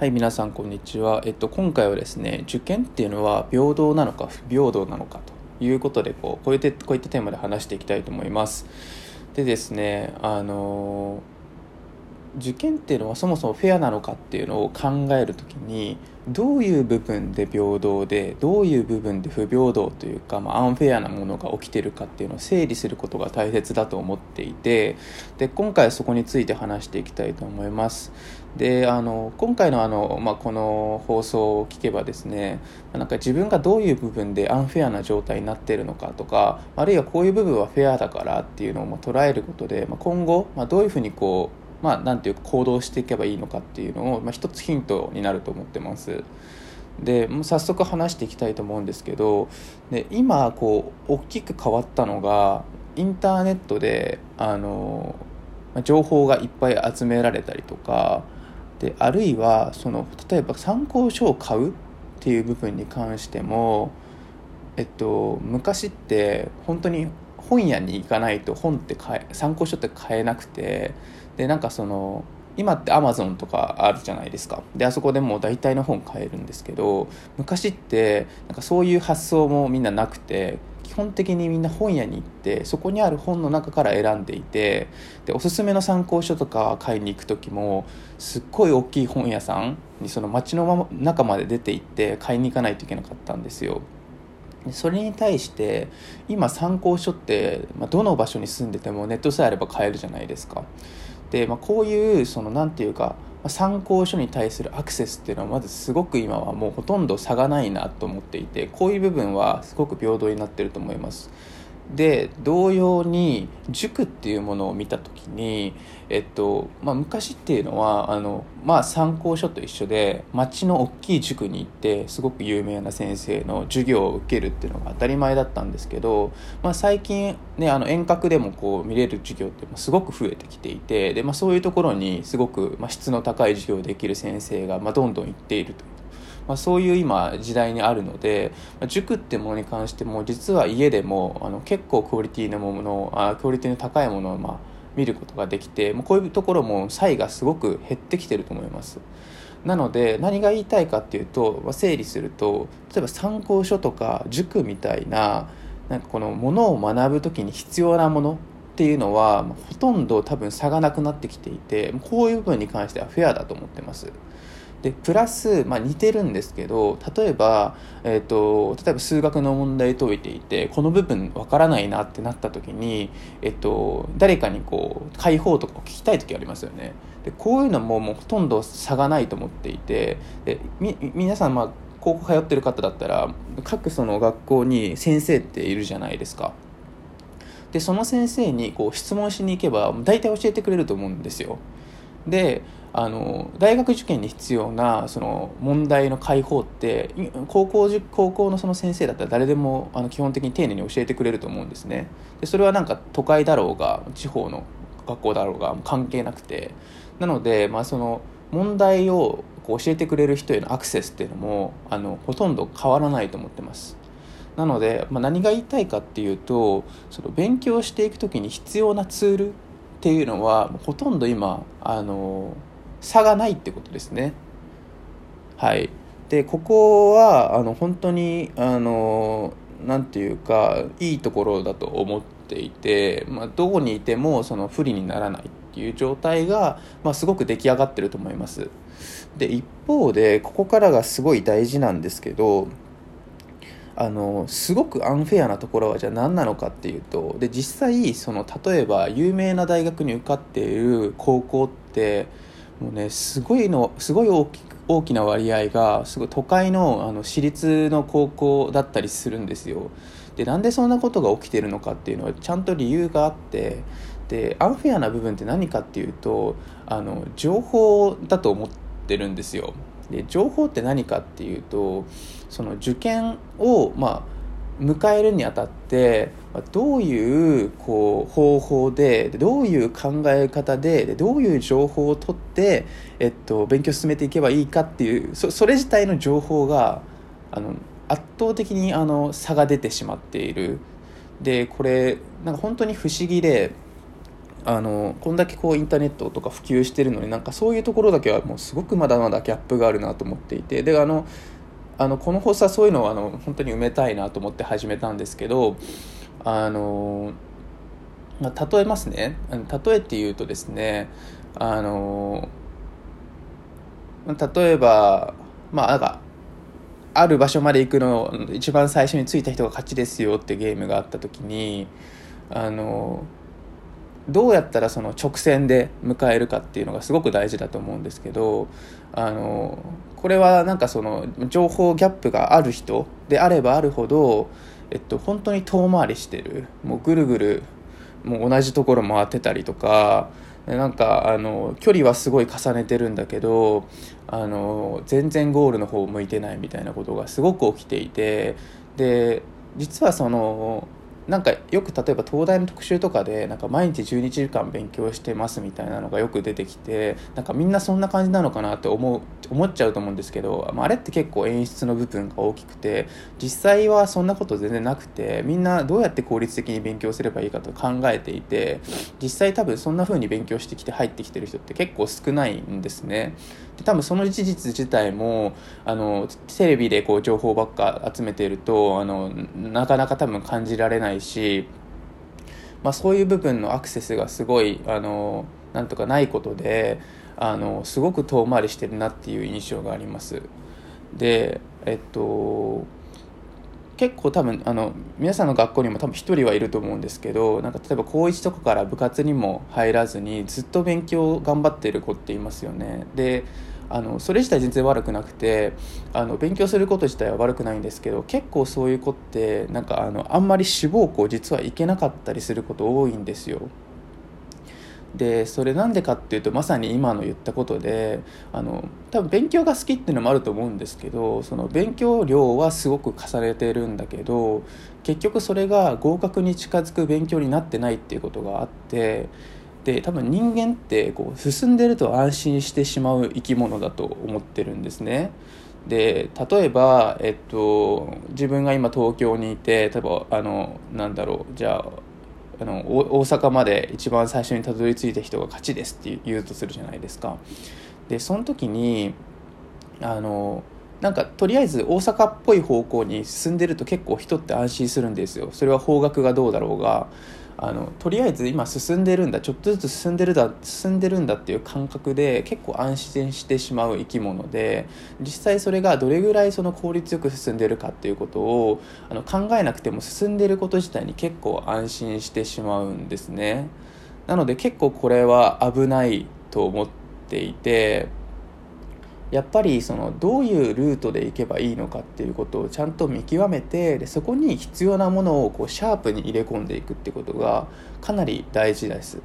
はい、皆さんこんにちは。今回はですね、受験っていうのは平等なのか不平等なのかということで、こういったテーマで話していきたいと思います。でですね、受験っていうのはそもそもフェアなのかっていうのを考えるときに、どういう部分で平等で、どういう部分で不平等というか、アンフェアなものが起きてるかっていうのを整理することが大切だと思っていて、で今回はそこについて話していきたいと思います。で今回のこの放送を聞けばですね、なんか自分がどういう部分でアンフェアな状態になっているのかとか、あるいはこういう部分はフェアだからっていうのを捉えることで、今後どういうふうになんていうか行動していけばいいのかっていうのを、一つヒントになると思ってます。でもう早速話していきたいと思うんですけど、で今大きく変わったのが、インターネットで情報がいっぱい集められたりとかで、あるいは例えば参考書を買うっていう部分に関しても、昔って本当に本屋に行かないと参考書って買えなくて、で今って Amazon とかあるじゃないですか。であそこでもう大体の本買えるんですけど、昔ってそういう発想もみんななくて、基本的にみんな本屋に行って、そこにある本の中から選んでいて、でおすすめの参考書とか買いに行く時も、すっごい大きい本屋さんに街の中まで出て行って買いに行かないといけなかったんですよ。それに対して今参考書って、どの場所に住んでてもネットさえあれば買えるじゃないですか。で、こういうなんていうか、参考書に対するアクセスっていうのはまずすごく今はもうほとんど差がないなと思っていて、こういう部分はすごく平等になってると思います。で同様に塾っていうものを見た時に、昔っていうのは参考書と一緒で、町の大きい塾に行ってすごく有名な先生の授業を受けるっていうのが当たり前だったんですけど、最近ね、遠隔でも見れる授業ってすごく増えてきていて、で、そういうところにすごく質の高い授業をできる先生がどんどん行っているという。そういう今時代にあるので、塾ってものに関しても実は家でも結構クオリティの高いものを見ることができて、こういうところも差異がすごく減ってきてると思います。なので何が言いたいかっていうと、整理すると、例えば参考書とか塾みたいな、ものを学ぶときに必要なものっていうのはほとんど多分差がなくなってきていて、こういう部分に関してはフェアだと思ってます。でプラス、似てるんですけど、例えば数学の問題解いていて、この部分わからないなってなった時に、誰かに解法とかを聞きたい時ありますよね。でこういうのもほとんど差がないと思っていて、で皆さん高校通ってる方だったら、各学校に先生っているじゃないですか。でその先生に質問しに行けば大体教えてくれると思うんですよ。で大学受験に必要な問題の解法って、高校の先生だったら誰でも基本的に丁寧に教えてくれると思うんですね。でそれは都会だろうが地方の学校だろうが関係なくて、なので、問題を教えてくれる人へのアクセスっていうのもほとんど変わらないと思ってます。なので、何が言いたいかっていうと、勉強していくときに必要なツールっていうのはほとんど今差がないってことですね。はい。でここは本当になんていうかいいところだと思っていて、どこにいても不利にならないっていう状態が、すごく出来上がってると思います。で一方でここからがすごい大事なんですけど。すごくアンフェアなところはじゃあ何なのかっていうと、で実際例えば有名な大学に受かっている高校ってもうね、すごい大きな割合がすごい都会の、私立の高校だったりするんですよ。でなんでそんなことが起きてるのかっていうのはちゃんと理由があって、でアンフェアな部分って何かっていうと情報だと思ってるんですよ。で情報って何かっていうと、受験を迎えるにあたってどういう方法で、どういう考え方で、どういう情報を取って、勉強を進めていけばいいかっていう、それ自体の情報が圧倒的に差が出てしまっている。でこれ本当に不思議で、こんだけこうインターネットとか普及してるのに、なんかそういうところだけはもうすごくまだまだギャップがあるなと思っていて、でこの放送はそういうのを本当に埋めたいなと思って始めたんですけど、例えますね。例えって言うとですね、例えばある場所まで行くの一番最初に着いた人が勝ちですよってゲームがあった時に、どうやったらその直線で迎えるかっていうのがすごく大事だと思うんですけど、これはなんかその情報ギャップがある人であればあるほど、本当に遠回りしてる、もうぐるぐるもう同じところ回ってたりとか、なんか距離はすごい重ねてるんだけど、全然ゴールの方向いてないみたいなことがすごく起きていて、で実はそのなんかよく例えば東大の特集とかでなんか毎日12時間勉強してますみたいなのがよく出てきて、なんかみんなそんな感じなのかなって思っちゃうと思うんですけど、あれって結構演出の部分が大きくて、実際はそんなこと全然なくて、みんなどうやって効率的に勉強すればいいかと考えていて、実際多分そんな風に勉強してきて入ってきてる人って結構少ないんですね。で多分その事実自体もテレビでこう情報ばっか集めているとなかなか多分感じられないし、そういう部分のアクセスがすごいなんとかないことで、すごく遠回りしてるなっていう印象があります。で結構多分皆さんの学校にも多分一人はいると思うんですけど、なんか例えば高1とかから部活にも入らずにずっと勉強を頑張ってる子っていますよね。でそれ自体全然悪くなくて、勉強すること自体は悪くないんですけど、結構そういう子ってなんかあんまり志望校実はいけなかったりすること多いんですよ。でそれなんでかっていうと、まさに今の言ったことで、多分勉強が好きっていうのもあると思うんですけど、その勉強量はすごく重ねてるんだけど、結局それが合格に近づく勉強になってないっていうことがあって、で多分人間ってこう進んでると安心してしまう生き物だと思ってるんですね。で例えば、自分が今東京にいて、例えばじゃあ大阪まで一番最初にたどり着いた人が勝ちですって言うとするじゃないですか。でその時になんかとりあえず大阪っぽい方向に進んでると結構人って安心するんですよ。それは方角がどうだろうが、とりあえず今進んでるんだ、ちょっとずつ進んでるんだっていう感覚で結構安心してしまう生き物で、実際それがどれぐらいその効率よく進んでるかっていうことを考えなくても進んでること自体に結構安心してしまうんですね。なので結構これは危ないと思っていて、やっぱりそのどういうルートで行けばいいのかっていうことをちゃんと見極めて、でそこに必要なものをこうシャープに入れ込んでいくってことがかなり大事です。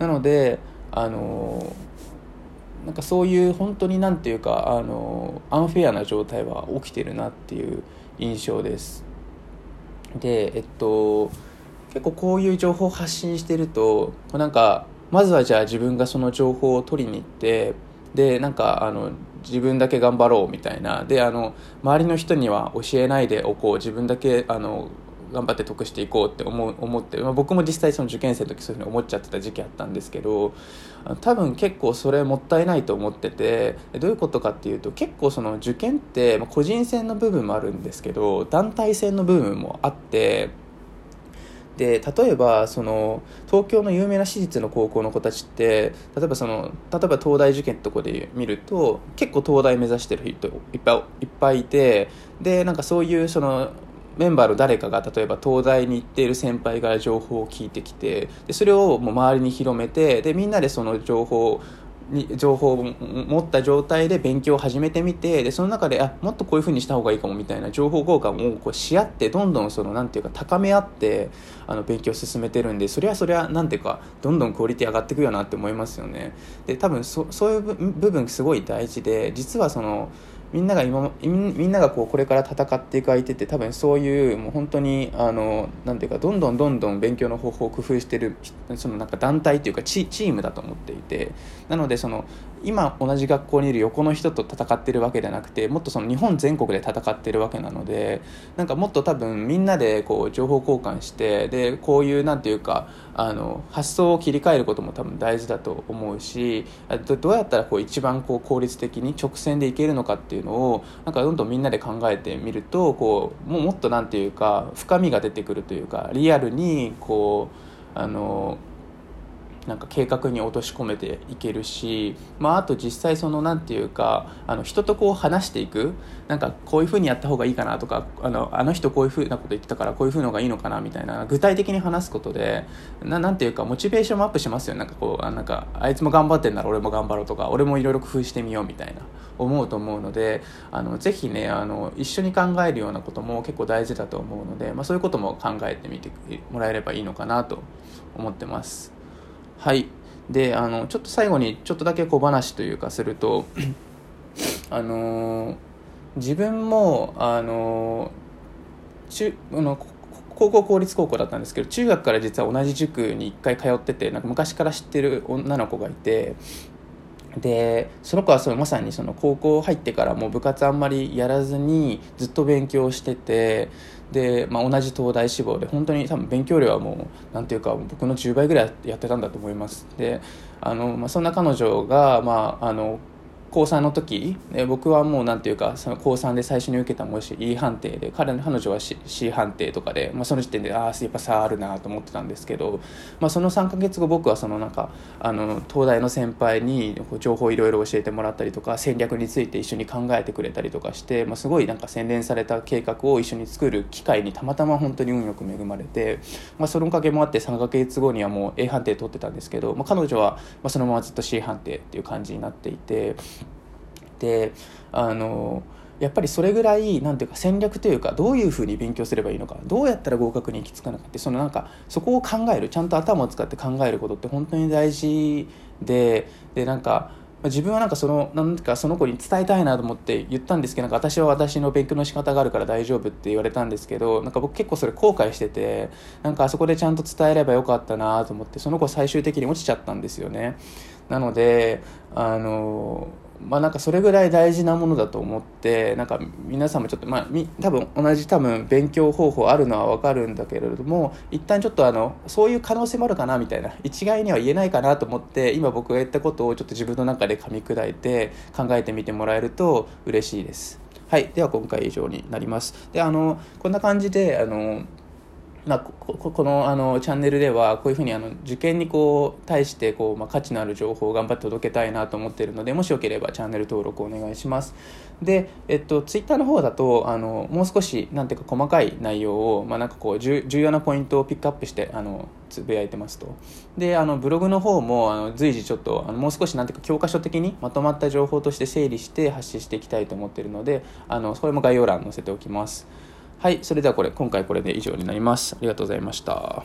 なのでなんかそういう本当になんていうかアンフェアな状態は起きてるなっていう印象です。で結構こういう情報を発信してると、なんかまずはじゃあ自分がその情報を取りに行って、でなんか自分だけ頑張ろうみたいな、で周りの人には教えないでおこう、自分だけ頑張って得していこうって思って、僕も実際その受験生の時そういうふうに思っちゃってた時期あったんですけど、多分結構それもったいないと思ってて、どういうことかっていうと、結構その受験って個人戦の部分もあるんですけど、団体戦の部分もあって、で例えばその東京の有名な私立の高校の子たちって、例えば東大受験ってとこで見ると結構東大目指してる人いっぱいいて、でなんかそういうそのメンバーの誰かが例えば東大に行っている先輩から情報を聞いてきて、でそれをもう周りに広めて、でみんなでその情報を持った状態で勉強を始めてみて、でその中でもっとこういう風にした方がいいかもみたいな情報交換をこうし合って、どんどんそのなんていうか高め合って勉強を進めてるんで、それはなんていうかどんどんクオリティ上がってくよなって思いますよね。で多分そういう部分すごい大事で、実はそのみんながこれから戦っていく相手って、多分そういうもう本当になんていうかどんどん勉強の方法を工夫してるそのなんか団体というかチームだと思っていて、なのでその今同じ学校にいる横の人と戦ってるわけじゃなくて、もっとその日本全国で戦ってるわけなので、なんかもっと多分みんなでこう情報交換して、でこういうなんていうか発想を切り替えることも多分大事だと思うし、どうやったらこう一番こう効率的に直線でいけるのかっていうのをなんかどんどんみんなで考えてみると、こうもっとなんていうか深みが出てくるというか、リアルにこうなんか計画に落とし込めていけるし、あと実際そのなんていうか人とこう話していく、なんかこういう風にやった方がいいかなとか、あの人こういう風なこと言ってたからこういう風のがいいのかなみたいな具体的に話すことで、なんていうかモチベーションもアップしますよね。なんかこうなんかあいつも頑張ってんなら俺も頑張ろうとか、俺もいろいろ工夫してみようみたいな思うと思うので、ぜひね一緒に考えるようなことも結構大事だと思うので、そういうことも考えてみてもらえればいいのかなと思ってます。はい、でちょっと最後にちょっとだけ小話というかすると自分も高校公立高校だったんですけど、中学から実は同じ塾に1回通ってて、なんか昔から知ってる女の子がいて、でその子はまさにその高校入ってからもう部活あんまりやらずにずっと勉強してて、で同じ東大志望で本当に多分勉強量はもうなんていうか僕の10倍ぐらいやってたんだと思います。でそんな彼女が高3の時、僕はもうなんていうかその高3で最初に受けた模試 E 判定で、彼女は C 判定とかで、その時点でやっぱ差あるなと思ってたんですけど、その3ヶ月後僕はそのなんか東大の先輩に情報いろいろ教えてもらったりとか、戦略について一緒に考えてくれたりとかして、すごいなんか洗練された計画を一緒に作る機会にたまたま本当に運よく恵まれて、そのおかげもあって3ヶ月後にはもう A 判定取ってたんですけど、彼女はそのままずっと C 判定っていう感じになっていて、でやっぱりそれぐらいなんていうか戦略というか、どういうふうに勉強すればいいのか、どうやったら合格に行き着かなかって、なんかそこを考える、ちゃんと頭を使って考えることって本当に大事で、なんか自分はなんかその子に伝えたいなと思って言ったんですけど、なんか私は私の勉強の仕方があるから大丈夫って言われたんですけど、なんか僕結構それ後悔してて、なんかあそこでちゃんと伝えればよかったなと思って、その子最終的に落ちちゃったんですよね。なのでなんかそれぐらい大事なものだと思って、なんか皆さんもちょっと多分勉強方法あるのはわかるんだけれども、一旦ちょっとそういう可能性もあるかなみたいな、一概には言えないかなと思って、今僕が言ったことをちょっと自分の中で噛み砕いて考えてみてもらえると嬉しいです。はい、では今回以上になります。でこんな感じでこのチャンネルではこういうふうに受験に対して価値のある情報を頑張って届けたいなと思っているので、もしよければチャンネル登録お願いします。で、Twitter の方だともう少しなんていうか細かい内容を、なんか重要なポイントをピックアップしてつぶやいてますと。でブログの方も随時ちょっともう少しなんていうか教科書的にまとまった情報として整理して発信していきたいと思っているので、それも概要欄に載せておきます。はい、それでは今回これで以上になります。ありがとうございました。